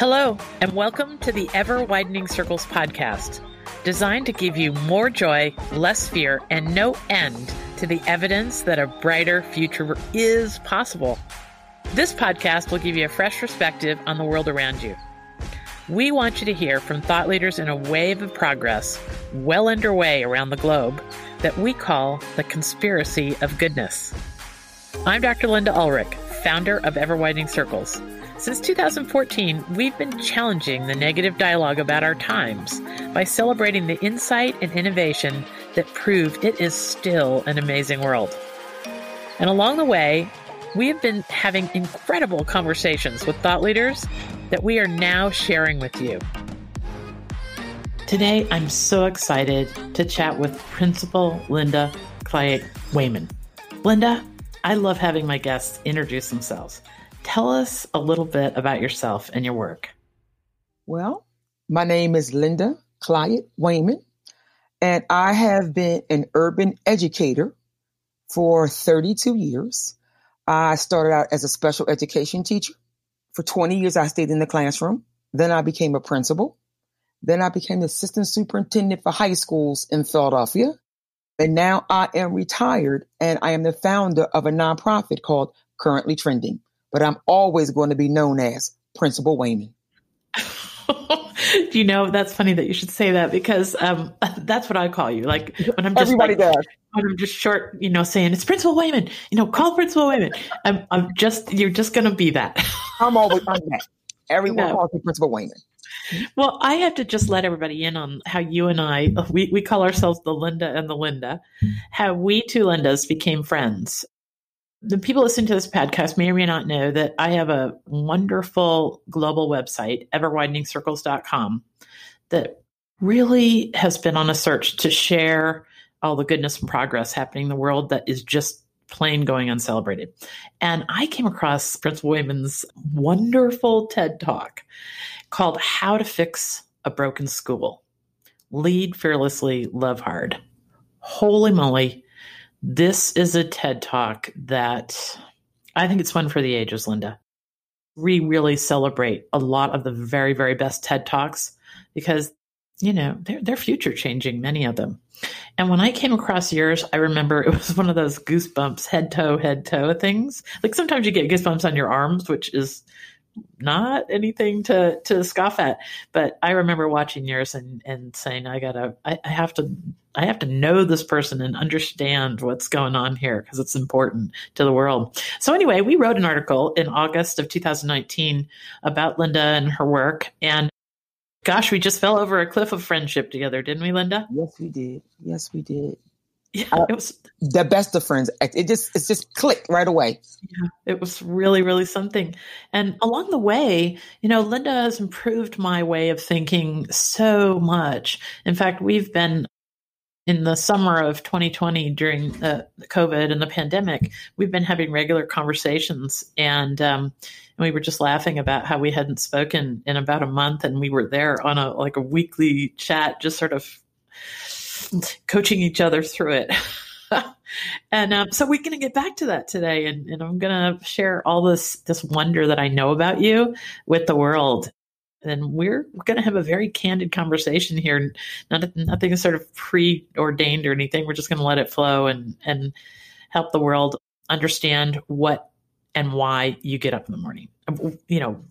Hello, and welcome to the Ever Widening Circles podcast, designed to give you more joy, less fear, and no end to the evidence that a brighter future is possible. This podcast will give you a fresh perspective on the world around you. We want you to hear from thought leaders in a wave of progress well underway around the globe that we call the conspiracy of goodness. I'm Dr. Linda Ulrich, founder of Ever Widening Circles. Since 2014, we've been challenging the negative dialogue about our times by celebrating the insight and innovation that prove it is still an amazing world. And along the way, we have been having incredible conversations with thought leaders that we are now sharing with you. Today, I'm so excited to chat with Principal Linda Cliatt-Wayman. Linda, I love having my guests introduce themselves. Tell us a little bit about yourself and your work. Well, my name is Linda Cliatt-Wayman, and I have been an urban educator for 32 years. I started out as a special education teacher. For 20 years, I stayed in the classroom. Then I became a principal. Then I became the assistant superintendent for high schools in Philadelphia. And now I am retired, and I am the founder of a nonprofit called Currently Trending. But I'm always going to be known as Principal Wayman. You know, that's funny that you should say that, because that's what I call you. Like when I'm just when I'm just short, you know, saying it's Principal Wayman. You know, call Principal Wayman. You're just going to be that. I'm always on that. Everyone calls me Principal Wayman. Well, I have to just let everybody in on how you and I, we call ourselves the Linda and the Linda, how we two Lindas became friends. The people listening to this podcast may or may not know that I have a wonderful global website, everwideningcircles.com, that really has been on a search to share all the goodness and progress happening in the world that is just plain going uncelebrated. And I came across Principal Wayman's wonderful TED Talk called How to Fix a Broken School. Lead fearlessly, love hard. Holy moly. This is a TED Talk that I think it's one for the ages, Linda. We really celebrate a lot of the very, very best TED Talks because, you know, they're future changing, many of them. And when I came across yours, I remember it was one of those goosebumps, head-toe things. Like sometimes you get goosebumps on your arms, which is not anything to scoff at. But I remember watching yours and saying, I have to know this person and understand what's going on here because it's important to the world. So anyway, we wrote an article in August of 2019 about Linda and her work. And gosh, we just fell over a cliff of friendship together, didn't we, Linda? Yes, we did. Yeah, it was the best of friends. It just clicked right away. Yeah, it was really, really something. And along the way, you know, Linda has improved my way of thinking so much. In fact, we've been in the summer of 2020 during COVID and the pandemic, we've been having regular conversations, and we were just laughing about how we hadn't spoken in about a month, and we were there on a weekly chat, just sort of coaching each other through it. And so we're going to get back to that today. And I'm going to share all this wonder that I know about you with the world. And we're going to have a very candid conversation here. Nothing is sort of preordained or anything. We're just going to let it flow and help the world understand what and why you get up in the morning. You know,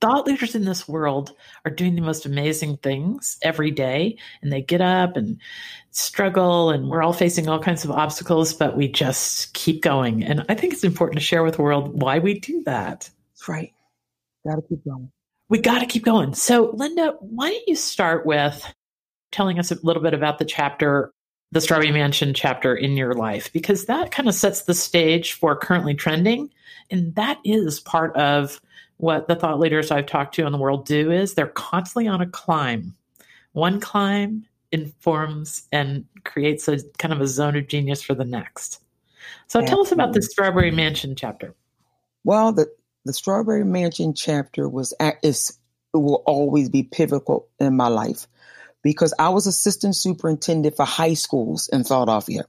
thought leaders in this world are doing the most amazing things every day, and they get up and struggle, and we're all facing all kinds of obstacles, but we just keep going. And I think it's important to share with the world why we do that. That's right. We got to keep going. So, Linda, why don't you start with telling us a little bit about the chapter, the Strawberry Mansion chapter in your life, because that kind of sets the stage for Currently Trending. And that is part of what the thought leaders I've talked to in the world do is they're constantly on a climb. One climb informs and creates a kind of a zone of genius for the next. So Absolutely. Tell us about the Strawberry Mansion chapter. Well, the Strawberry Mansion chapter it will always be pivotal in my life because I was assistant superintendent for high schools in Philadelphia.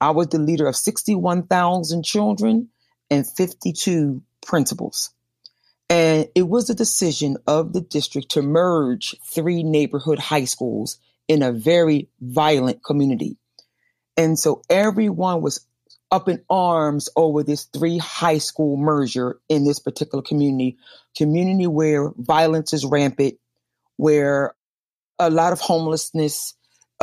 I was the leader of 61,000 children and 52 principals. And it was the decision of the district to merge three neighborhood high schools in a very violent community. And so everyone was up in arms over this three high school merger in this particular community where violence is rampant, where a lot of homelessness,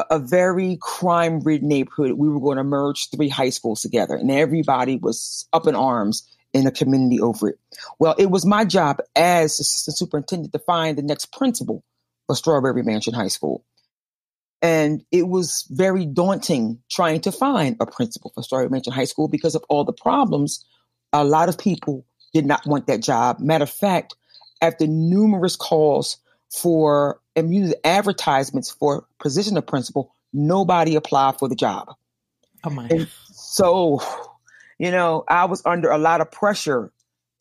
a very crime-ridden neighborhood. We were going to merge three high schools together, and everybody was up in arms in a community over it. Well, it was my job as assistant superintendent to find the next principal for Strawberry Mansion High School. And it was very daunting trying to find a principal for Strawberry Mansion High School because of all the problems. A lot of people did not want that job. Matter of fact, after numerous calls for advertisements for position of principal, nobody applied for the job. Oh my! And so, I was under a lot of pressure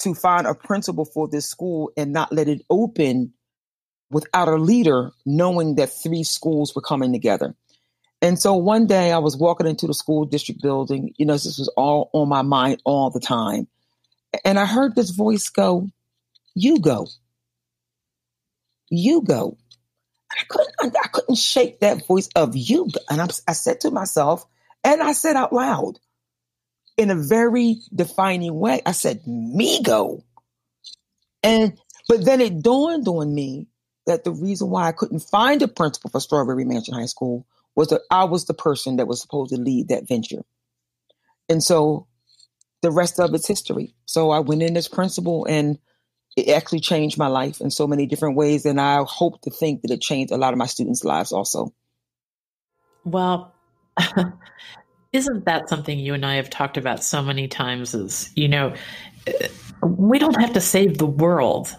to find a principal for this school and not let it open without a leader, knowing that three schools were coming together. And so one day I was walking into the school district building. This was all on my mind all the time. And I heard this voice go, "You go. You go." And I couldn't shake that voice of "you go." And I said to myself, and I said out loud in a very defining way, I said, "Me go." But then it dawned on me that the reason why I couldn't find a principal for Strawberry Mansion High School was that I was the person that was supposed to lead that venture. And so the rest of it's history. So I went in as principal, and it actually changed my life in so many different ways. And I hope to think that it changed a lot of my students' lives also. Well, isn't that something you and I have talked about so many times is, we don't have to save the world.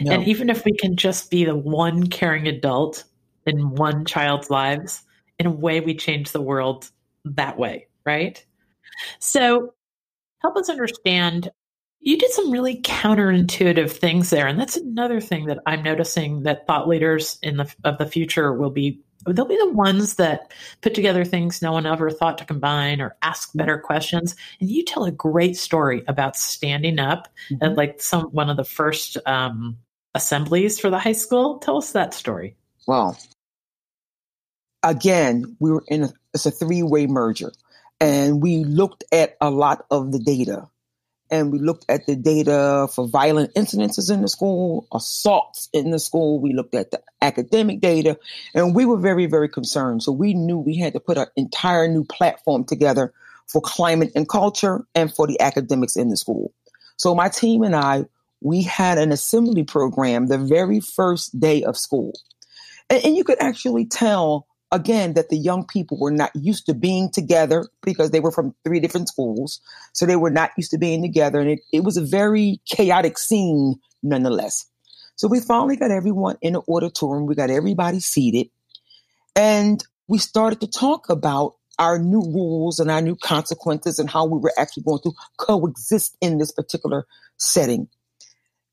No. And even if we can just be the one caring adult in one child's lives, in a way we change the world that way, right? So help us understand, you did some really counterintuitive things there. And that's another thing that I'm noticing, that thought leaders of the future they'll be the ones that put together things no one ever thought to combine or ask better questions. And you tell a great story about standing up at one of the first assemblies for the high school. Tell us that story. Well, again, we were it's a three-way merger, and we looked at a lot of the data. And we looked at the data for violent incidences in the school, assaults in the school. We looked at the academic data, and we were very, very concerned. So we knew we had to put an entire new platform together for climate and culture and for the academics in the school. So my team and I, we had an assembly program the very first day of school. And you could actually tell, again, that the young people were not used to being together because they were from three different schools. So they were not used to being together. And it was a very chaotic scene nonetheless. So we finally got everyone in the auditorium. We got everybody seated. And we started to talk about our new rules and our new consequences and how we were actually going to coexist in this particular setting.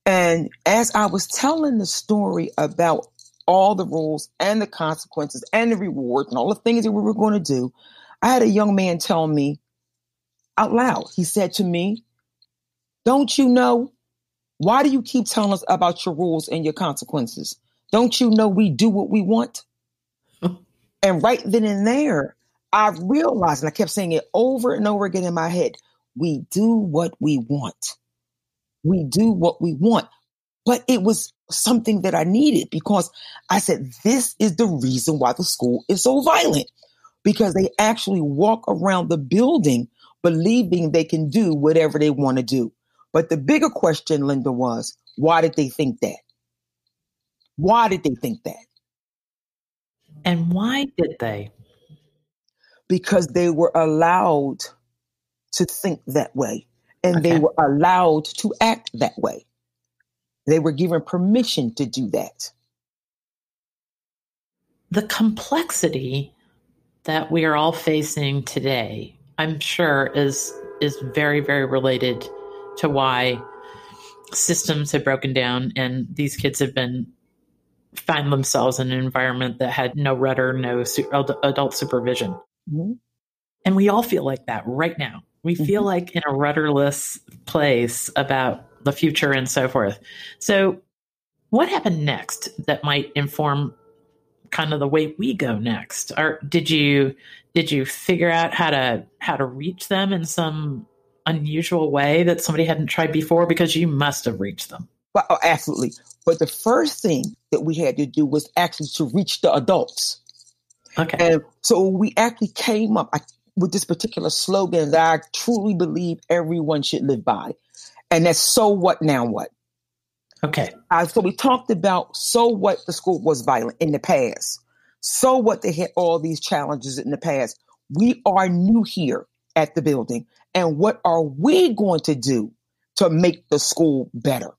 And as I was telling the story about all the rules and the consequences and the rewards and all the things that we were going to do, I had a young man tell me out loud. He said to me, "Don't you know? Why do you keep telling us about your rules and your consequences? Don't you know we do what we want?" And right then and there, I realized, and I kept saying it over and over again in my head, we do what we want. We do what we want. But it was something that I needed, because I said, this is the reason why the school is so violent, because they actually walk around the building believing they can do whatever they want to do. But the bigger question, Linda, was, why did they think that? Why did they think that? And why did they? Because they were allowed to think that way, and they were allowed to act that way. They were given permission to do that. The complexity that we are all facing today, I'm sure, is very, very related to why systems have broken down and these kids have find themselves in an environment that had no rudder, no adult supervision. Mm-hmm. And we all feel like that right now. We feel like in a rudderless place about the future and so forth. So what happened next that might inform kind of the way we go next? Or did you figure out how to reach them in some unusual way that somebody hadn't tried before? Because you must have reached them. Well, absolutely. But the first thing that we had to do was actually to reach the adults. Okay. And so we actually came up with this particular slogan that I truly believe everyone should live by. And that's so what, now what? Okay. So we talked about so what the school was violent in the past. So what they had all these challenges in the past. We are new here at the building. And what are we going to do to make the school better?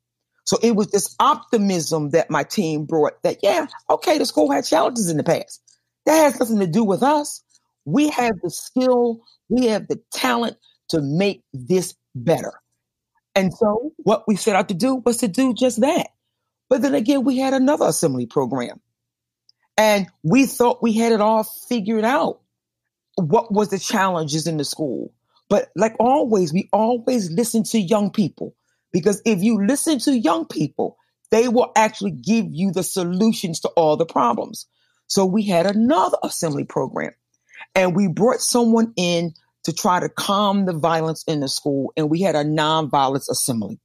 So it was this optimism that my team brought that, yeah, okay, the school had challenges in the past. That has nothing to do with us. We have the skill, we have the talent to make this better. And so what we set out to do was to do just that. But then again, we had another assembly program. And we thought we had it all figured out. What was the challenges in the school? But like always, we always listen to young people. Because if you listen to young people, they will actually give you the solutions to all the problems. So we had another assembly program, and we brought someone in to try to calm the violence in the school. And we had a nonviolence assembly.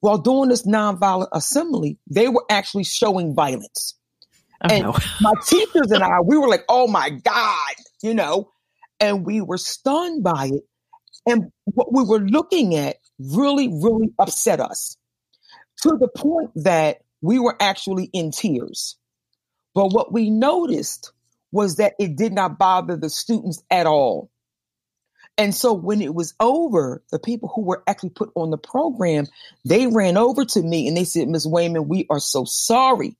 While doing this nonviolent assembly, they were actually showing violence. My teachers and I, we were like, oh my God, you know, and we were stunned by it. And what we were looking at really, really upset us to the point that we were actually in tears. But what we noticed was that it did not bother the students at all. And so when it was over, the people who were actually put on the program, they ran over to me and they said, Ms. Wayman, we are so sorry.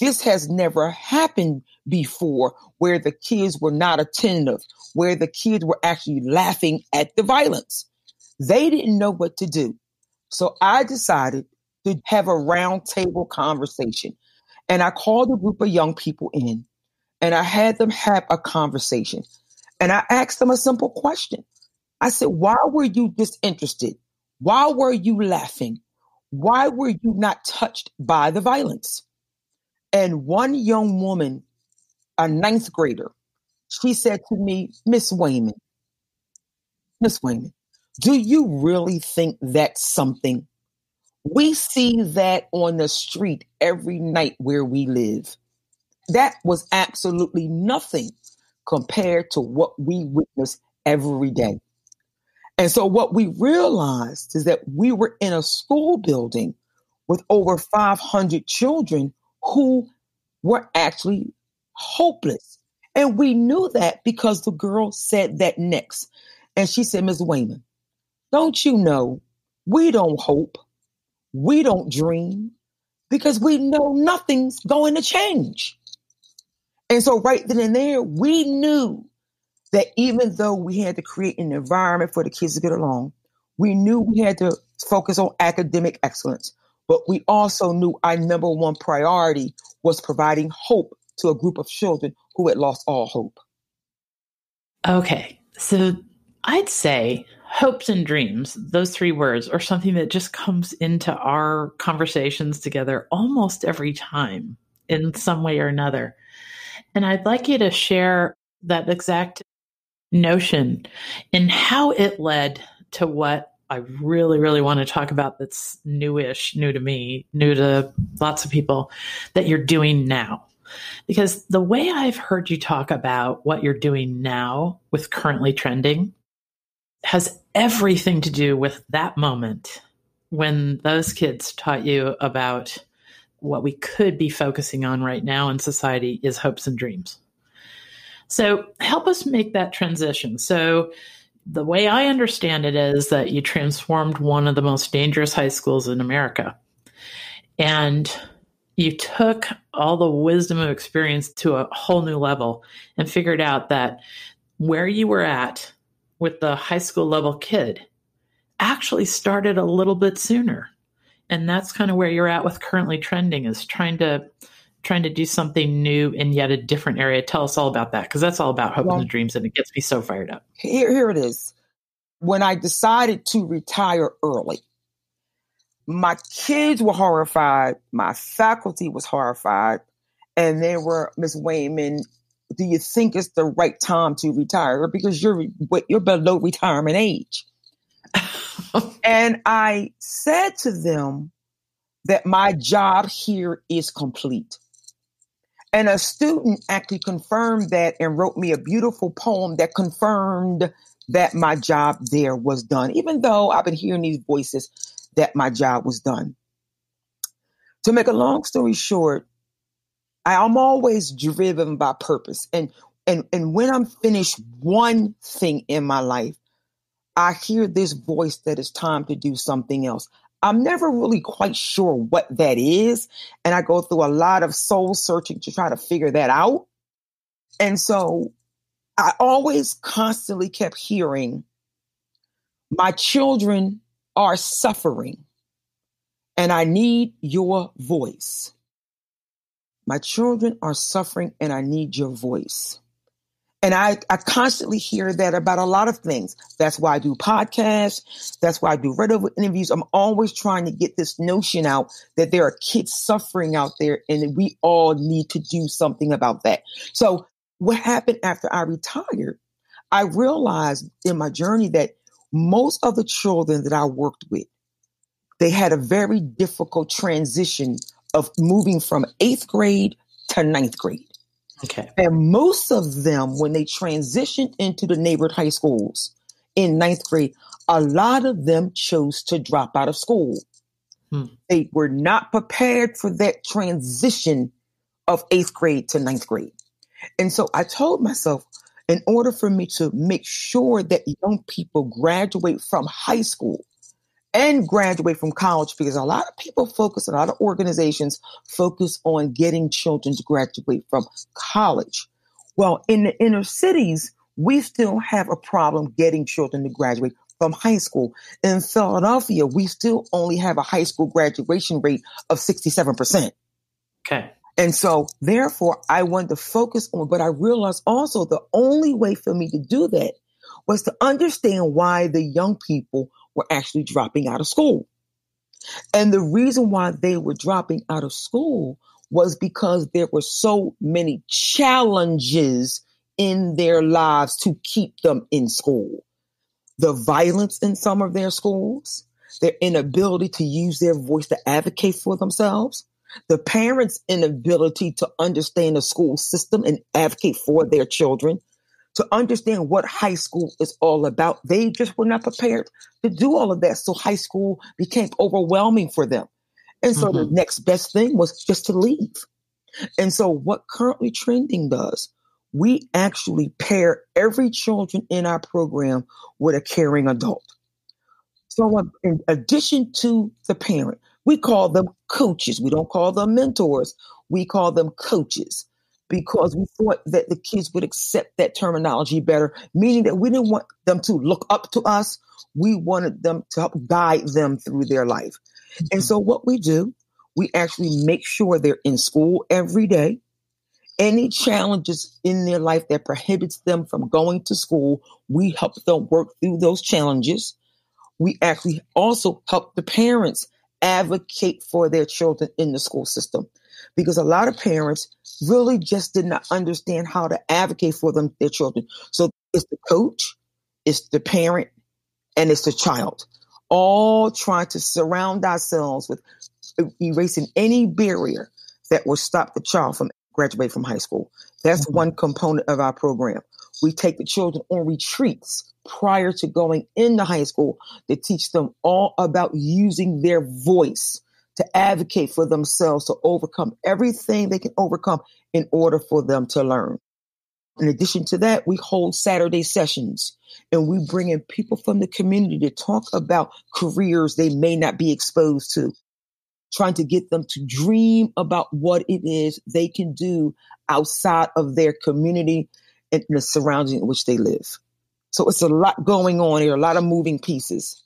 This has never happened before, where the kids were not attentive, where the kids were actually laughing at the violence. They didn't know what to do. So I decided to have a round table conversation. And I called a group of young people in, and I had them have a conversation. And I asked them a simple question. I said, why were you disinterested? Why were you laughing? Why were you not touched by the violence? And one young woman, a ninth grader, she said to me, Miss Wayman, do you really think that's something? We see that on the street every night where we live. That was absolutely nothing compared to what we witness every day. And so what we realized is that we were in a school building with over 500 children who were actually hopeless. And we knew that because the girl said that next. And she said, Ms. Wayman, don't you know we don't hope, we don't dream, because we know nothing's going to change. And so right then and there, we knew that even though we had to create an environment for the kids to get along, we knew we had to focus on academic excellence. But we also knew our number one priority was providing hope to a group of children who had lost all hope. Okay. So I'd say hopes and dreams, those three words, are something that just comes into our conversations together almost every time in some way or another. And I'd like you to share that exact notion and how it led to what I really, really want to talk about that's newish, new to me, new to lots of people, that you're doing now. Because the way I've heard you talk about what you're doing now with Currently Trending has everything to do with that moment when those kids taught you about what we could be focusing on right now in society is hopes and dreams. So help us make that transition. So the way I understand it is that you transformed one of the most dangerous high schools in America. And you took all the wisdom of experience to a whole new level and figured out that where you were at with the high school level kid actually started a little bit sooner. And that's kind of where you're at with Currently Trending, is trying to do something new in yet a different area. Tell us all about that, because that's all about hopes and dreams, and it gets me so fired up. Here it is. When I decided to retire early, My kids were horrified. My faculty was horrified. And they were, Ms. Wayman, do you think it's the right time to retire? Because you're below retirement age. And I said to them that my job here is complete. And a student actually confirmed that and wrote me a beautiful poem that confirmed that my job there was done, even though I've been hearing these voices that my job was done. To make a long story short, I'm always driven by purpose. And when I'm finished one thing in my life, I hear this voice that it's time to do something else. I'm never really quite sure what that is. And I go through a lot of soul searching to try to figure that out. And so I always constantly kept hearing, my children are suffering and I need your voice. My children are suffering and I need your voice. And I constantly hear that about a lot of things. That's why I do podcasts. That's why I do radio interviews. I'm always trying to get this notion out that there are kids suffering out there and we all need to do something about that. So what happened after I retired, I realized in my journey that most of the children that I worked with, they had a very difficult transition of moving from 8th grade to 9th grade. Okay. And most of them, when they transitioned into the neighborhood high schools in 9th grade, a lot of them chose to drop out of school. Hmm. They were not prepared for that transition of 8th grade to 9th grade. And so I told myself, in order for me to make sure that young people graduate from high school and graduate from college, because a lot of organizations focus on getting children to graduate from college. Well, in the inner cities, we still have a problem getting children to graduate from high school. In Philadelphia, we still only have a high school graduation rate of 67%. Okay. And so, therefore, I wanted to focus on, but I realized also the only way for me to do that was to understand why the young people were actually dropping out of school. And the reason why they were dropping out of school was because there were so many challenges in their lives to keep them in school. The violence in some of their schools, their inability to use their voice to advocate for themselves, the parents' inability to understand the school system and advocate for their children, to understand what high school is all about. They just were not prepared to do all of that. So high school became overwhelming for them. And so the next best thing was just to leave. And so what Currently Trending does, we actually pair every children in our program with a caring adult. So in addition to the parent, we call them coaches. We don't call them mentors. We call them coaches, because we thought that the kids would accept that terminology better, meaning that we didn't want them to look up to us. We wanted them to help guide them through their life. And so what we do, we actually make sure they're in school every day. Any challenges in their life that prohibits them from going to school, we help them work through those challenges. We actually also help the parents advocate for their children in the school system, because a lot of parents really just did not understand how to advocate for them, their children. So it's the coach, it's the parent, and it's the child, all trying to surround ourselves with erasing any barrier that will stop the child from graduating from high school. That's one component of our program. We take the children on retreats prior to going into high school to teach them all about using their voice to advocate for themselves, to overcome everything they can overcome in order for them to learn. In addition to that, we hold Saturday sessions and we bring in people from the community to talk about careers they may not be exposed to, trying to get them to dream about what it is they can do outside of their community and the surrounding in which they live. So it's a lot going on here, a lot of moving pieces.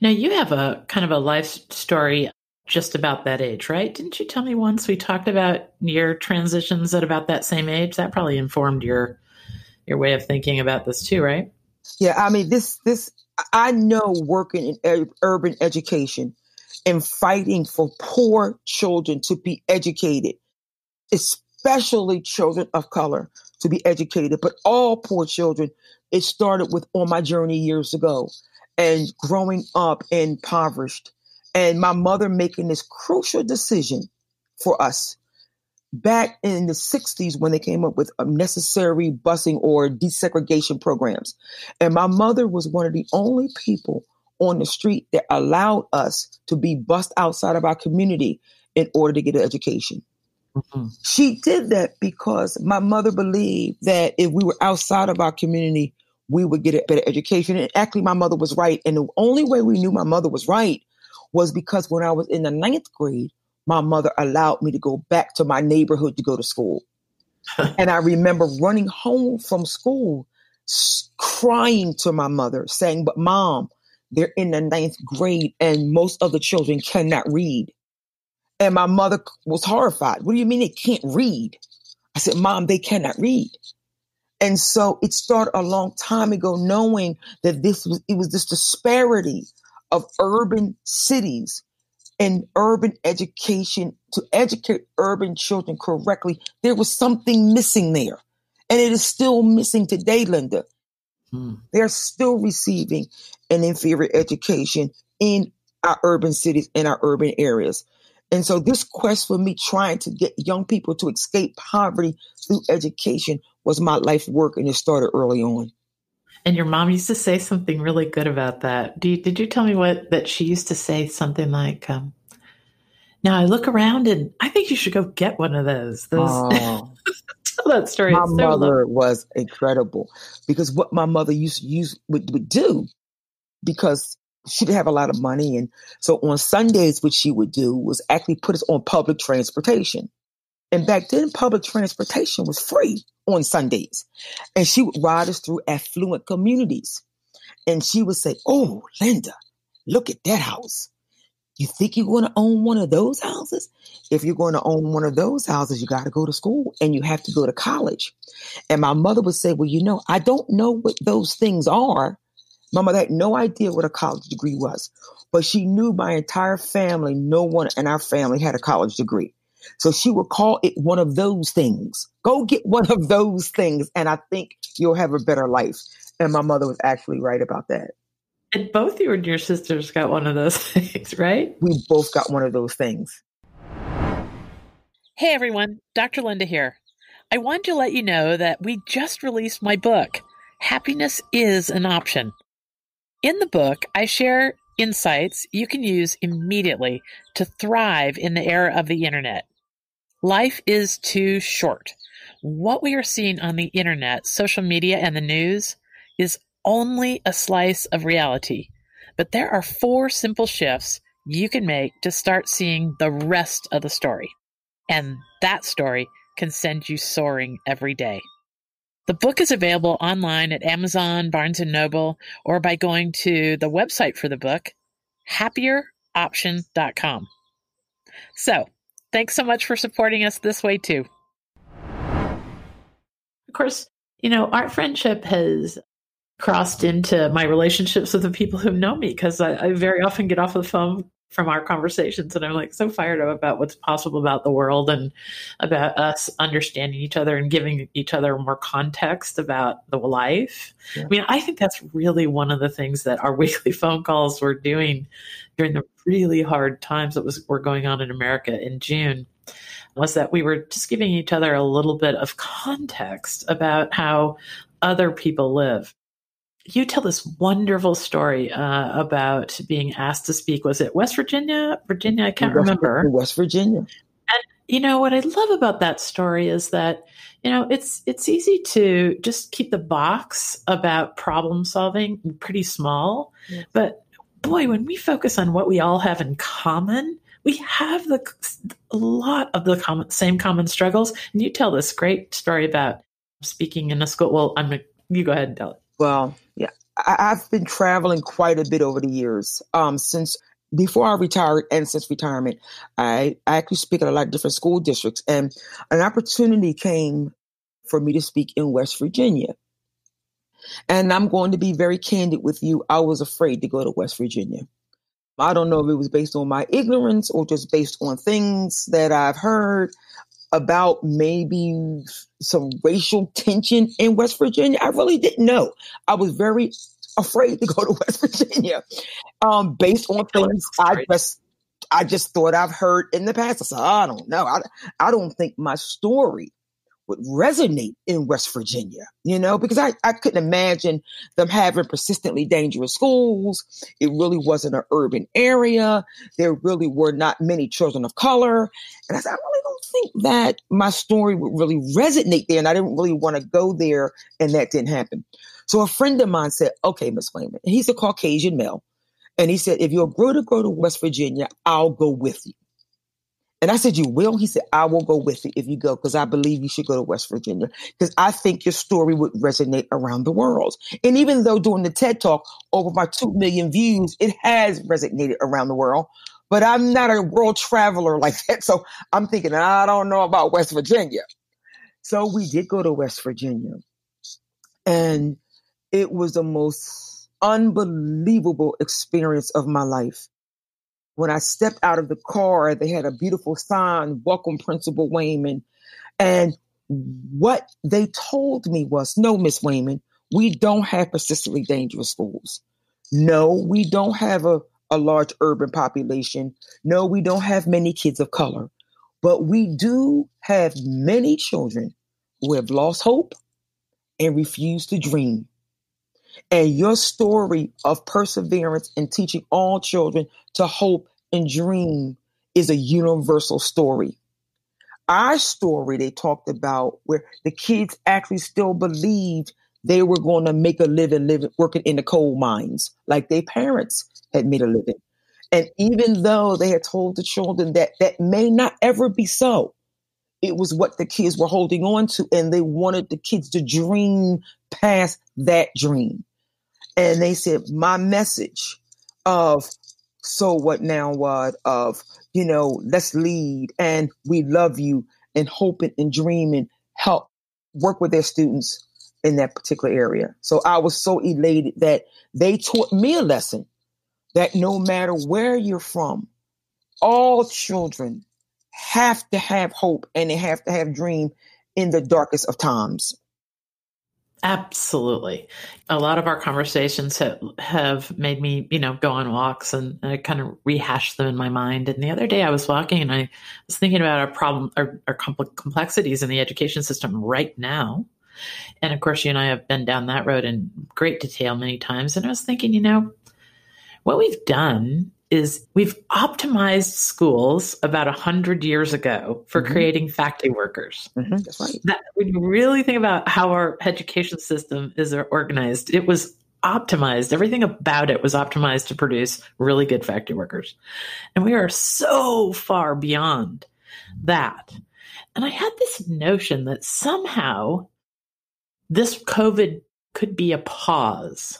Now you have a kind of a life story just about that age, right? Didn't you tell me once we talked about your transitions at about that same age? That probably informed your way of thinking about this too, right? Yeah, I mean, this I know working in urban education, and fighting for poor children to be educated, especially children of color to be educated, but all poor children. It started with On My Journey years ago and growing up impoverished and my mother making this crucial decision for us back in the 60s when they came up with necessary busing or desegregation programs. And my mother was one of the only people on the street that allowed us to be bused outside of our community in order to get an education. Mm-hmm. She did that because my mother believed that if we were outside of our community, we would get a better education. And actually, my mother was right. And the only way we knew my mother was right was because when I was in the 9th grade, my mother allowed me to go back to my neighborhood to go to school. And I remember running home from school, crying to my mother, saying, "But Mom, they're in the 9th grade and most of the children cannot read." And my mother was horrified. "What do you mean they can't read?" I said, "Mom, they cannot read." And so it started a long time ago, knowing that it was this disparity of urban cities and urban education to educate urban children correctly. There was something missing there. And it is still missing today, Linda. Hmm. They're still receiving an inferior education in our urban cities, in our urban areas. And so this quest for me trying to get young people to escape poverty through education was my life work, and it started early on. And your mom used to say something really good about that. Did you tell me that she used to say something like, "Now I look around and I think you should go get one of those." Tell that story. My mother was incredible, because what my mother used to use would do, because she didn't have a lot of money. And so on Sundays, what she would do was actually put us on public transportation. And back then, public transportation was free on Sundays. And she would ride us through affluent communities. And she would say, "Oh, Linda, look at that house. You think you're going to own one of those houses? If you're going to own one of those houses, you got to go to school and you have to go to college." And my mother would say, "Well, I don't know what those things are." My mother had no idea what a college degree was, but she knew my entire family. No one in our family had a college degree. So she would call it one of those things. "Go get one of those things, and I think you'll have a better life." And my mother was actually right about that. And both you and your sisters got one of those things, right? We both got one of those things. Hey, everyone. Dr. Linda here. I wanted to let you know that we just released my book, Happiness is an Option. In the book, I share insights you can use immediately to thrive in the era of the internet. Life is too short. What we are seeing on the internet, social media, and the news is only a slice of reality. But there are 4 simple shifts you can make to start seeing the rest of the story. And that story can send you soaring every day. The book is available online at Amazon, Barnes & Noble, or by going to the website for the book, happieroption.com. So, thanks so much for supporting us this way, too. Of course, our friendship has crossed into my relationships with the people who know me, because I very often get off the phone from our conversations and I'm like so fired up about what's possible about the world and about us understanding each other and giving each other more context about the life. Yeah. I mean, I think that's really one of the things that our weekly phone calls were doing during the really hard times that were going on in America in June, was that we were just giving each other a little bit of context about how other people live. You tell this wonderful story about being asked to speak. Was it West Virginia? Virginia, I can't remember. West Virginia. And what I love about that story is that, it's easy to just keep the box about problem solving pretty small. Yes. But boy, when we focus on what we all have in common, we have a lot of the same common struggles. And you tell this great story about speaking in a school. Well, you go ahead and tell it. Well, yeah, I've been traveling quite a bit over the years. Since before I retired and since retirement, I actually speak at a lot of different school districts. And an opportunity came for me to speak in West Virginia. And I'm going to be very candid with you. I was afraid to go to West Virginia. I don't know if it was based on my ignorance or just based on things that I've heard about maybe some racial tension in West Virginia. I really didn't know. I was very afraid to go to West Virginia based on things I just thought I've heard in the past. I said, I don't know. I don't think my story would resonate in West Virginia, you know, because I couldn't imagine them having persistently dangerous schools. It really wasn't an urban area. There really were not many children of color. And I said, I really don't think that my story would really resonate there. And I didn't really want to go there. And that didn't happen. So a friend of mine said, okay, Miss Wayman, he's a Caucasian male. And he said, if you'll grow to go to West Virginia, I'll go with you. And I said, you will? He said, I will go with you if you go, because I believe you should go to West Virginia, because I think your story would resonate around the world. And even though during the TED Talk, over my 2 million views, it has resonated around the world. But I'm not a world traveler like that. So I'm thinking, I don't know about West Virginia. So we did go to West Virginia. And it was the most unbelievable experience of my life. When I stepped out of the car, they had a beautiful sign, Welcome Principal Wayman. And what they told me was, no, Miss Wayman, we don't have persistently dangerous schools. No, we don't have a large urban population. No, we don't have many kids of color. But we do have many children who have lost hope and refuse to dream. And your story of perseverance and teaching all children to hope and dream is a universal story. Our story, they talked about where the kids actually still believed they were going to make a living working in the coal mines like their parents had made a living. And even though they had told the children that that may not ever be so, it was what the kids were holding on to, and they wanted the kids to dream past that dream. And they said, my message of so what now what of, you know, let's lead and we love you and hoping and dreaming help work with their students in that particular area. So I was so elated that they taught me a lesson that no matter where you're from, all children have to have hope and they have to have dream in the darkest of times. Absolutely. A lot of our conversations have made me, you know, go on walks and I kind of rehash them in my mind. And the other day I was walking and I was thinking about our problem, our complexities in the education system right now. And of course, you and I have been down that road in great detail many times. And I was thinking, you know, what we've done is we've optimized schools about 100 years ago for creating factory workers. That's right. That, when you really think about how our education system is organized, it was optimized. Everything about it was optimized to produce really good factory workers. And we are so far beyond that. And I had this notion that somehow this COVID could be a pause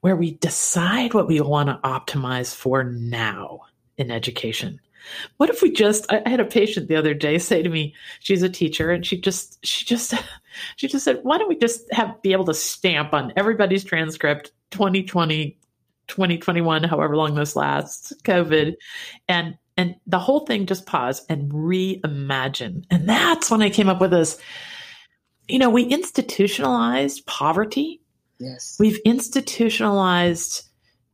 where we decide what we want to optimize for now in education. What if we just, I had a patient the other day say to me, she's a teacher, and she just said, why don't we just be able to stamp on everybody's transcript 2020, 2021, however long this lasts, COVID, and the whole thing just pause and reimagine. And that's when I came up with this, you know, we institutionalized poverty. Yes. We've institutionalized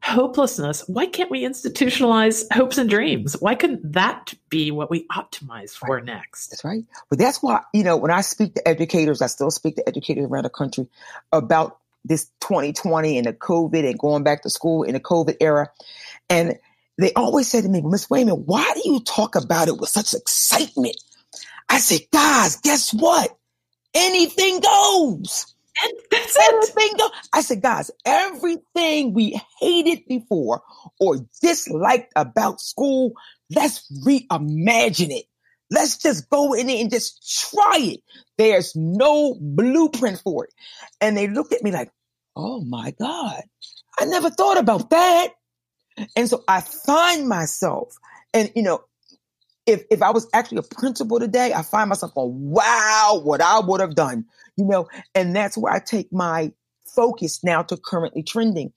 hopelessness. Why can't we institutionalize hopes and dreams? Why couldn't that be what we optimize for next? That's right. But that's why, you know, when I speak to educators, I still speak to educators around the country about this 2020 and the COVID and going back to school in the COVID era. And they always say to me, Miss Wayman, why do you talk about it with such excitement? I say, guys, guess what? Anything goes. And that's it. I said, guys, everything we hated before or disliked about school, let's reimagine it. Let's just go in there and just try it. There's no blueprint for it. And they looked at me like, oh my God, I never thought about that. And so I find myself, and you know, if I was actually a principal today, I find myself going, wow, what I would have done. You know, and that's where I take my focus now to currently trending.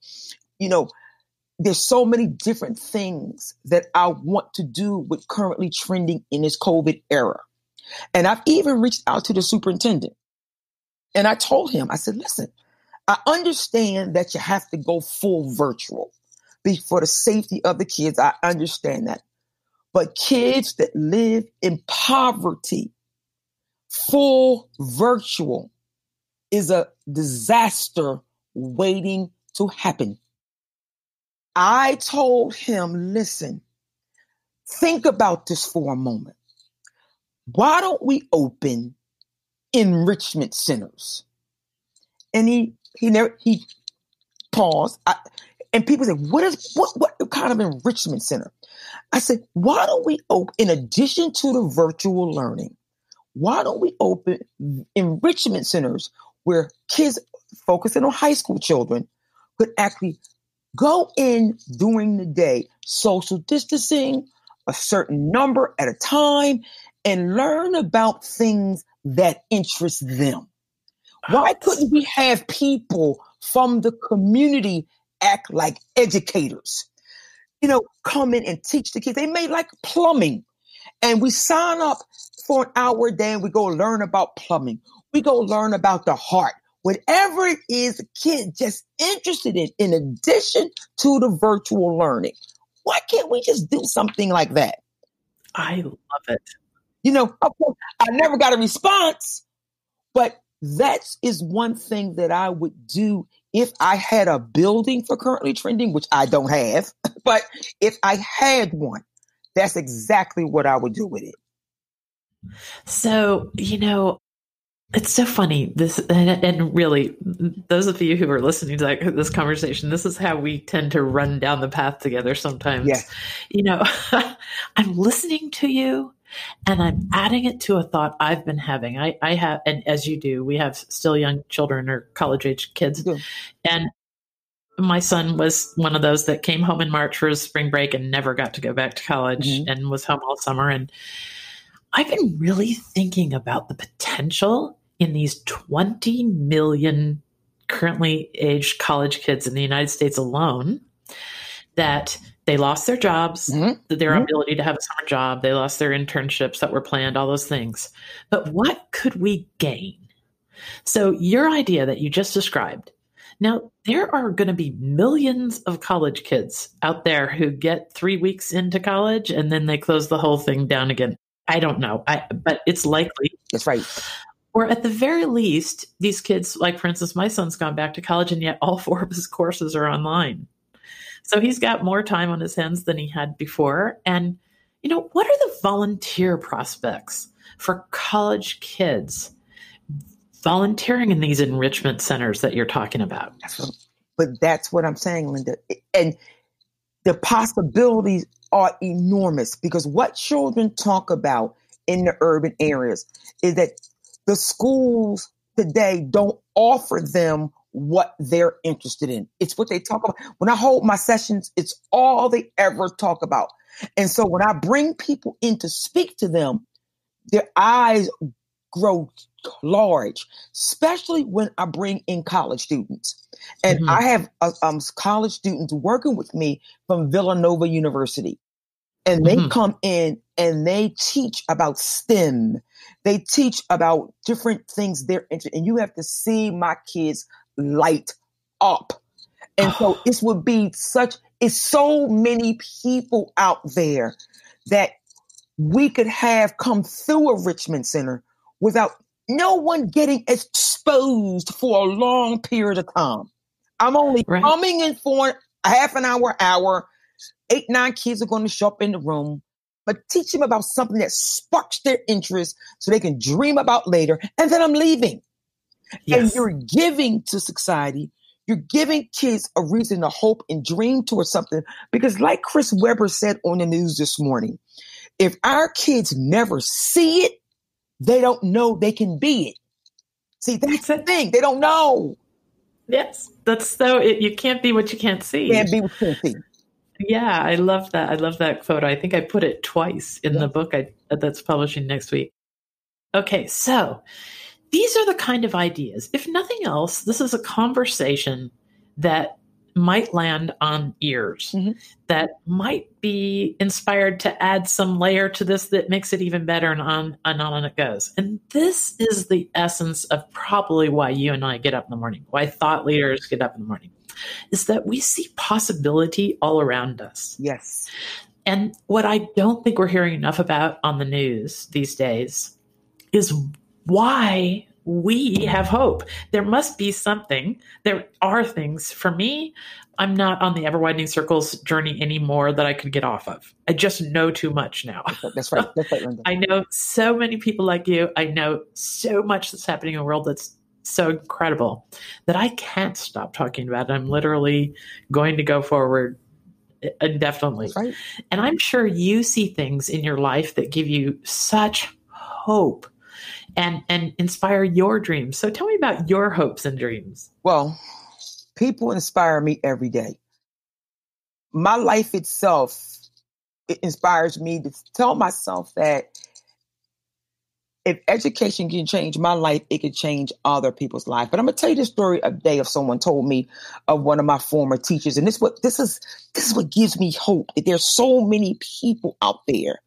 You know, There's so many different things that I want to do with Currently Trending in this COVID era. And I've even reached out to the superintendent. And I told him, I said, listen, I understand that you have to go full virtual for the safety of the kids. I understand that. But kids that live in poverty, full virtual is a disaster waiting to happen. I told him, listen, think about this for a moment. Why don't we open enrichment centers? And he paused. And people said, what kind of enrichment center? I said, why don't we open, in addition to the virtual learning, why don't we open enrichment centers where kids focusing on high school children could actually go in during the day, social distancing, a certain number at a time, and learn about things that interest them. Why couldn't we have people from the community act like educators? You know, come in and teach the kids. They may like plumbing. And we sign up for an hour a day and we go learn about plumbing. We go learn about the heart. Whatever it is a kid just interested in addition to the virtual learning. Why can't we just do something like that? I love it. You know, of course, I never got a response, but that is one thing that I would do if I had a building for Currently Trending, which I don't have, but if I had one, that's exactly what I would do with it. So, you know, it's so funny, this, and really, those of you who are listening to this conversation, this is how we tend to run down the path together sometimes. Yes. You know, I'm listening to you, and I'm adding it to a thought I've been having. I have, and as you do, we have still young children or college-age kids. Yeah. And my son was one of those that came home in March for his spring break and never got to go back to college and was home all summer. And I've been really thinking about the potential in these 20 million currently aged college kids in the United States alone, that they lost their jobs, their ability to have a summer job. They lost their internships that were planned, all those things. But what could we gain? So your idea that you just described, now there are going to be millions of college kids out there who get 3 weeks into college and then they close the whole thing down again. I don't know, but it's likely. That's right. Or at the very least, these kids, like for instance, my son's gone back to college and yet all four of his courses are online. So he's got more time on his hands than he had before. And, you know, what are the volunteer prospects for college kids volunteering in these enrichment centers that you're talking about? But that's what I'm saying, Linda. And the possibilities are enormous, because what children talk about in the urban areas is that the schools today don't offer them what they're interested in. It's what they talk about. When I hold my sessions, it's all they ever talk about. And so when I bring people in to speak to them, their eyes grow large, especially when I bring in college students. And I have college students working with me from Villanova University. And they come in and they teach about STEM. They teach about different things they're interested in. And you have to see my kids light up. And so it would be it's so many people out there that we could have come through a enrichment center without no one getting exposed for a long period of time. I'm only coming in for a half an hour, 8, 9 kids are going to show up in the room, but teach them about something that sparks their interest so they can dream about later. And then I'm leaving. Yes. And you're giving to society, you're giving kids a reason to hope and dream towards something. Because like Chris Webber said on the news this morning, if our kids never see it, they don't know they can be it. See, that's the thing. They don't know. Yes. You can't be what you can't see. You can't be what you can't see. Yeah, I love that. I love that quote. I think I put it twice in the book that's publishing next week. Okay, so these are the kind of ideas. If nothing else, this is a conversation that might land on ears, mm-hmm. that might be inspired to add some layer to this that makes it even better, and on it goes. And this is the essence of probably why you and I get up in the morning, why thought leaders get up in the morning, is that we see possibility all around us. Yes. And what I don't think we're hearing enough about on the news these days is why we have hope. There must be something. There are things. For me, I'm not on the Ever Widening Circles journey anymore that I could get off of. I just know too much now. That's right. That's right, Linda. I know so many people like you. I know so much that's happening in the world that's so incredible that I can't stop talking about it. I'm literally going to go forward indefinitely. That's right. And I'm sure you see things in your life that give you such hope and inspire your dreams. So tell me about your hopes and dreams. Well, people inspire me every day. My life itself, it inspires me to tell myself that if education can change my life, it can change other people's lives. But I'm going to tell you the story a day of someone told me of one of my former teachers. And this is what gives me hope, that there's so many people out there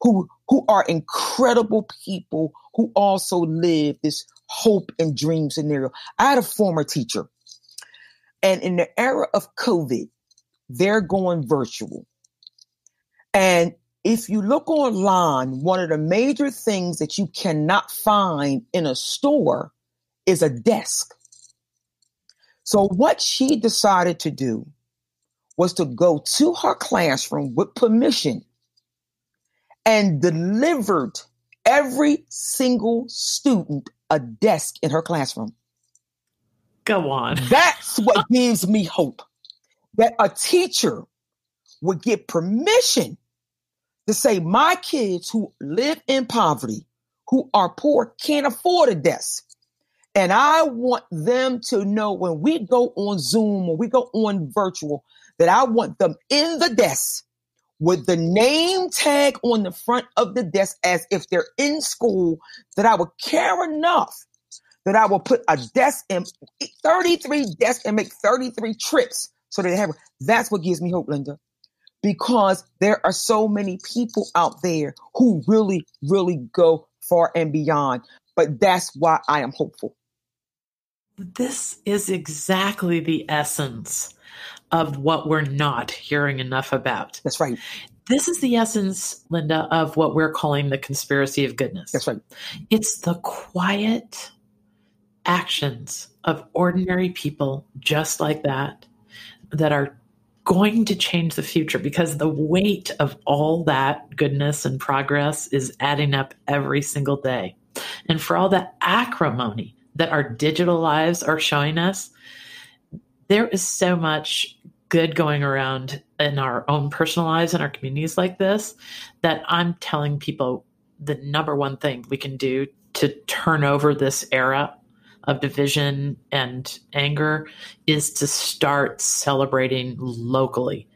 who are incredible people who also live this hope and dream scenario. I had a former teacher, and in the era of COVID, they're going virtual. And if you look online, one of the major things that you cannot find in a store is a desk. So what she decided to do was to go to her classroom with permission and delivered every single student a desk in her classroom. Go on. That's what gives me hope, that a teacher would get permission to say, my kids who live in poverty, who are poor, can't afford a desk. And I want them to know when we go on Zoom or we go on virtual, that I want them in the desk with the name tag on the front of the desk as if they're in school, that I would care enough that I will put a desk in 33 desks and make 33 trips so that they have. That's what gives me hope, Linda. Because there are so many people out there who really, really go far and beyond. But that's why I am hopeful. This is exactly the essence of what we're not hearing enough about. That's right. This is the essence, Linda, of what we're calling the conspiracy of goodness. That's right. It's the quiet actions of ordinary people just like that, that are going to change the future, because the weight of all that goodness and progress is adding up every single day. And for all the acrimony that our digital lives are showing us, there is so much good going around in our own personal lives and our communities like this, that I'm telling people the number one thing we can do to turn over this era of division and anger is to start celebrating locally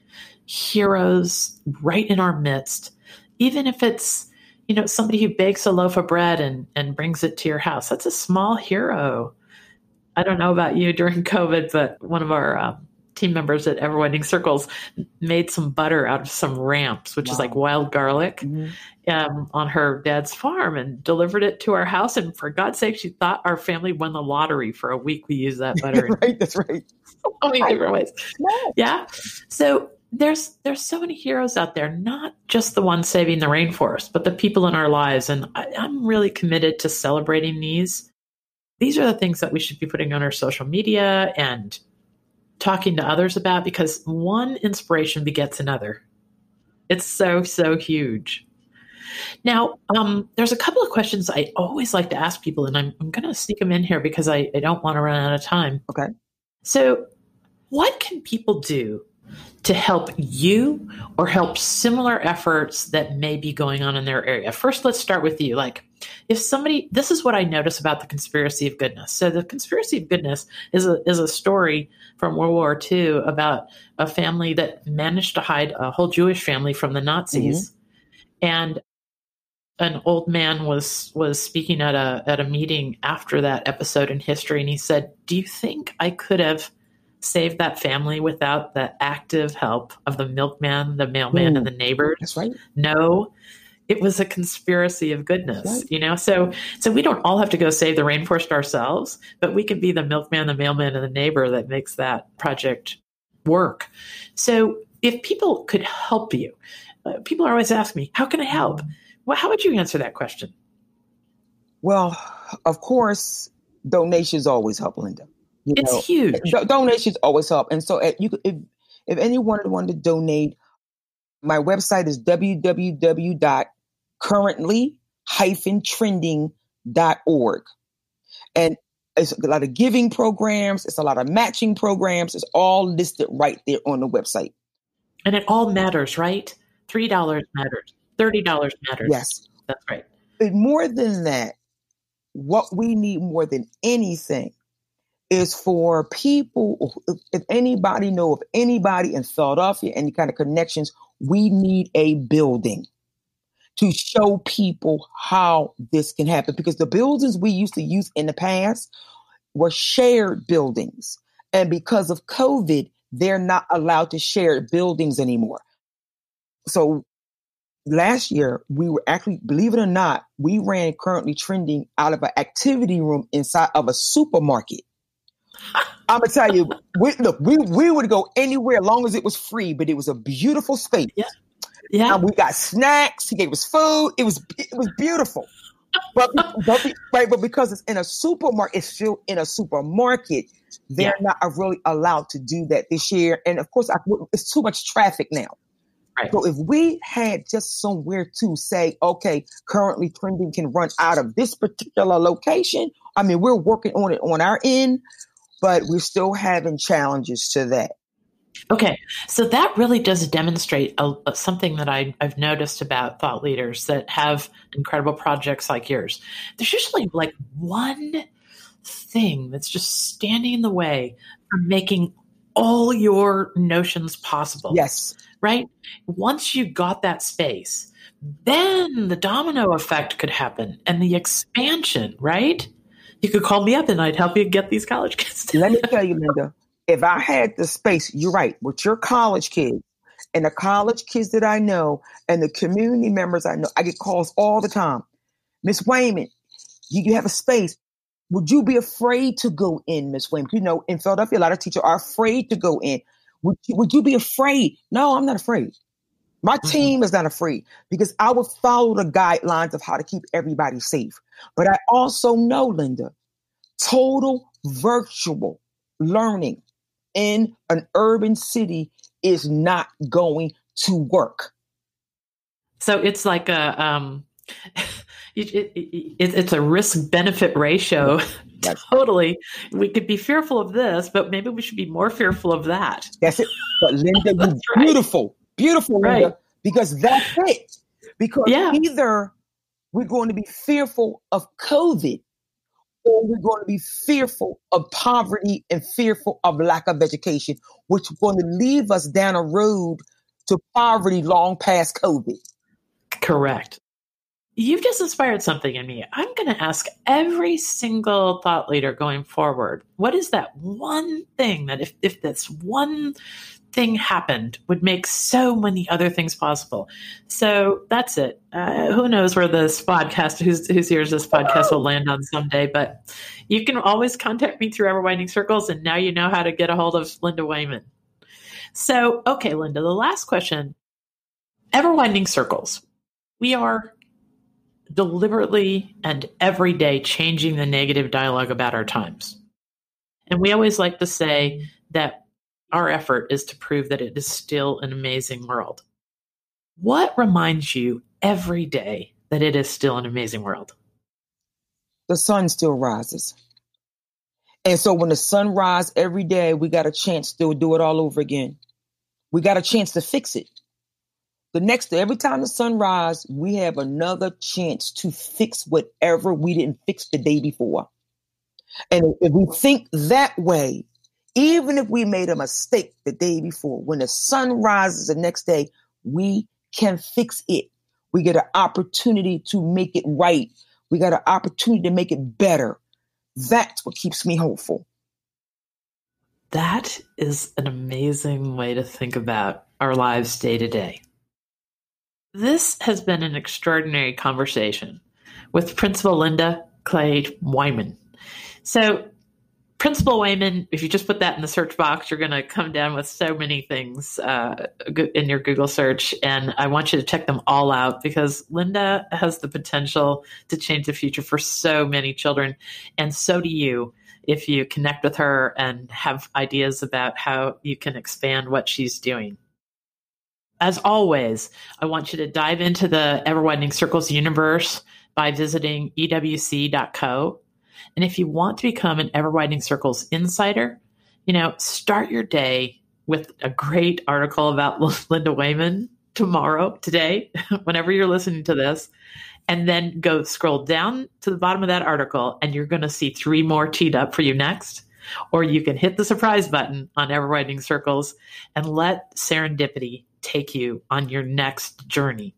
heroes right in our midst, even if it's, you know, somebody who bakes a loaf of bread and brings it to your house. That's a small hero. I don't know about you during COVID, but one of our team members at Ever Widening Circles made some butter out of some ramps, which wow. is like wild garlic, mm-hmm. On her dad's farm, and delivered it to our house. And for God's sake, she thought our family won the lottery. For a week, we used that butter. Right, that's right. So many different ways. Yes. Yeah. So there's so many heroes out there, not just the ones saving the rainforest, but the people in our lives. And I'm really committed to celebrating these. These are the things that we should be putting on our social media and talking to others about, because one inspiration begets another. It's so, so huge. Now, there's a couple of questions I always like to ask people, and I'm going to sneak them in here because I don't want to run out of time. Okay. So what can people do to help you or help similar efforts that may be going on in their area? First, let's start with you. Like, if somebody, this is what I notice about the conspiracy of goodness. So the conspiracy of goodness is a story from World War II about a family that managed to hide a whole Jewish family from the Nazis. Mm-hmm. And an old man was speaking at a meeting after that episode in history. And he said, do you think I could have saved that family without the active help of the milkman, the mailman, and the neighbors? That's right. No, it was a conspiracy of goodness, right. You know? So we don't all have to go save the rainforest ourselves, but we can be the milkman, the mailman, and the neighbor that makes that project work. So if people could help you, people always ask me, how can I help? Well, how would you answer that question? Well, of course, donations always help, Linda. Huge. Donations always help. And so if anyone wanted to donate, my website is www.currently-trending.org. And it's a lot of giving programs. It's a lot of matching programs. It's all listed right there on the website. And it all matters, right? $3 matters. $30 matters. Yes. That's right. But more than that, what we need more than anything is for people, if anybody know of anybody in Philadelphia, any kind of connections, we need a building to show people how this can happen. Because the buildings we used to use in the past were shared buildings. And because of COVID, they're not allowed to share buildings anymore. So last year, we were actually, believe it or not, we ran Currently Trending out of an activity room inside of a supermarket. I'm going to tell you, we would go anywhere as long as it was free, but it was a beautiful space. Yeah. Yeah. And we got snacks. He gave us food. It was beautiful. But because it's in a supermarket, it's still in a supermarket. They're not really allowed to do that this year. And of course, it's too much traffic now. Right. So if we had just somewhere to say, okay, Currently Trending can run out of this particular location. I mean, we're working on it on our end, but we're still having challenges to that. Okay. So that really does demonstrate something that I've noticed about thought leaders that have incredible projects like yours. There's usually like one thing that's just standing in the way for making all your notions possible. Yes. Right? Once you got that space, then the domino effect could happen and the expansion, right? You could call me up and I'd help you get these college kids. Let me tell you, Linda, if I had the space, you're right, with your college kids and the college kids that I know and the community members I know, I get calls all the time. Miss Wayman, you have a space. Would you be afraid to go in, Miss Wayman? You know, in Philadelphia, a lot of teachers are afraid to go in. Would you be afraid? No, I'm not afraid. My team is not afraid because I would follow the guidelines of how to keep everybody safe. But I also know, Linda, total virtual learning in an urban city is not going to work. So it's like a it's a risk-benefit ratio. That's totally. We could be fearful of this, but maybe we should be more fearful of that. That's it. But Linda, you're beautiful. Beautiful, Linda, right. Because that's it. Because either we're going to be fearful of COVID or we're going to be fearful of poverty and fearful of lack of education, which is going to leave us down a road to poverty long past COVID. Correct. You've just inspired something in me. I'm going to ask every single thought leader going forward, what is that one thing that if this one thing happened would make so many other things possible? So that's it. Who knows where this podcast, whose ears this podcast will land on someday, but you can always contact me through Ever Widening Circles, and now you know how to get a hold of Linda Wayman. So, okay, Linda, the last question, Ever Widening Circles. We are deliberately and every day changing the negative dialogue about our times. And we always like to say that our effort is to prove that it is still an amazing world. What reminds you every day that it is still an amazing world? The sun still rises. And so when the sun rises every day, we got a chance to do it all over again. We got a chance to fix it. Every time the sun rises, we have another chance to fix whatever we didn't fix the day before. And if we think that way, even if we made a mistake the day before, when the sun rises the next day, we can fix it. We get an opportunity to make it right. We got an opportunity to make it better. That's what keeps me hopeful. That is an amazing way to think about our lives day to day. This has been an extraordinary conversation with Principal Linda Cliatt-Wayman. So Principal Wayman, if you just put that in the search box, you're going to come down with so many things in your Google search. And I want you to check them all out because Linda has the potential to change the future for so many children. And so do you if you connect with her and have ideas about how you can expand what she's doing. As always, I want you to dive into the Ever Widening Circles universe by visiting ewc.co. And if you want to become an Ever Widening Circles insider, start your day with a great article about Linda Wayman today, whenever you're listening to this, and then go scroll down to the bottom of that article and you're going to see 3 more teed up for you next. Or you can hit the surprise button on Ever Widening Circles and let serendipity take you on your next journey,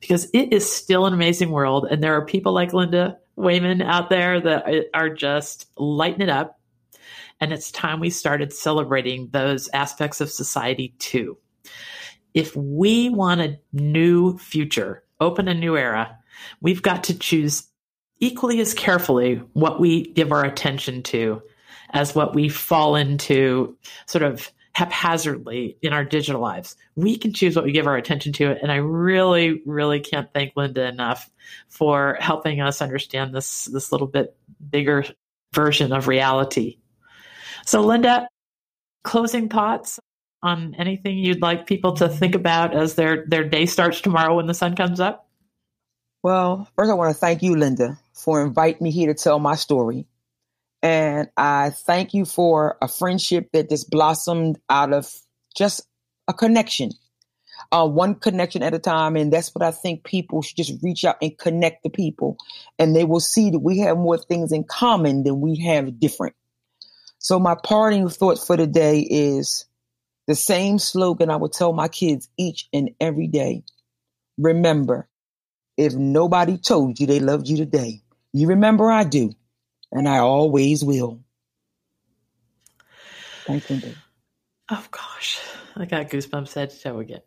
because it is still an amazing world. And there are people like Linda Wayman out there that are just lighting it up. And it's time we started celebrating those aspects of society too. If we want a new future, open a new era, we've got to choose equally as carefully what we give our attention to as what we fall into sort of haphazardly in our digital lives. We can choose what we give our attention to. And I really, really can't thank Linda enough for helping us understand this little bit bigger version of reality. So Linda, closing thoughts on anything you'd like people to think about as their day starts tomorrow when the sun comes up? Well, first I want to thank you, Linda, for inviting me here to tell my story. And I thank you for a friendship that just blossomed out of just a connection, one connection at a time. And that's what I think people should just reach out and connect to people. And they will see that we have more things in common than we have different. So my parting thought for today is the same slogan I would tell my kids each and every day. Remember, if nobody told you they loved you today, you remember I do. And I always will. Thank you. Oh, gosh. I got goosebumps head to toe again.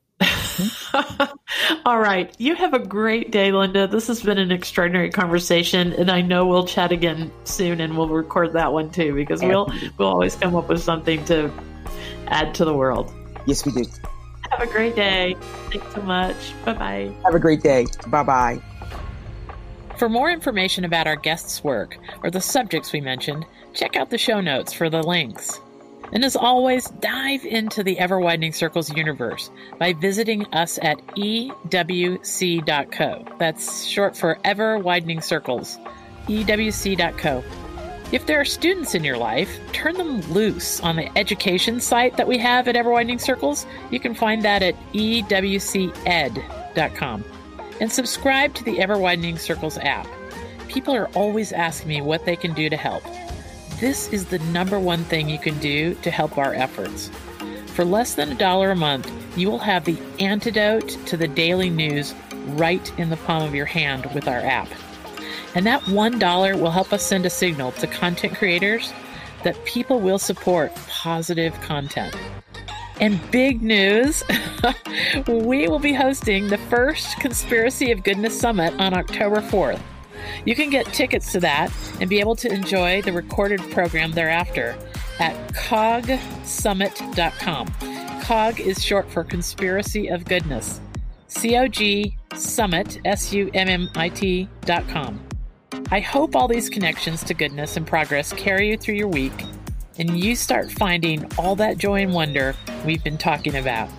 All right. You have a great day, Linda. This has been an extraordinary conversation. And I know we'll chat again soon and we'll record that one, too, because we'll always come up with something to add to the world. Yes, we do. Have a great day. Thanks so much. Bye-bye. Have a great day. Bye-bye. For more information about our guests' work or the subjects we mentioned, check out the show notes for the links. And as always, dive into the Ever Widening Circles universe by visiting us at ewc.co. That's short for Ever Widening Circles, ewc.co. If there are students in your life, turn them loose on the education site that we have at Ever Widening Circles. You can find that at ewced.com. And subscribe to the Ever Widening Circles app. People are always asking me what they can do to help. This is the #1 thing you can do to help our efforts. For less than $1 a month, you will have the antidote to the daily news right in the palm of your hand with our app. And that $1 will help us send a signal to content creators that people will support positive content. And big news, we will be hosting the first Conspiracy of Goodness Summit on October 4th. You can get tickets to that and be able to enjoy the recorded program thereafter at cogsummit.com. COG is short for Conspiracy of Goodness. COG Summit, SUMMIT.com. I hope all these connections to goodness and progress carry you through your week and you start finding all that joy and wonder we've been talking about.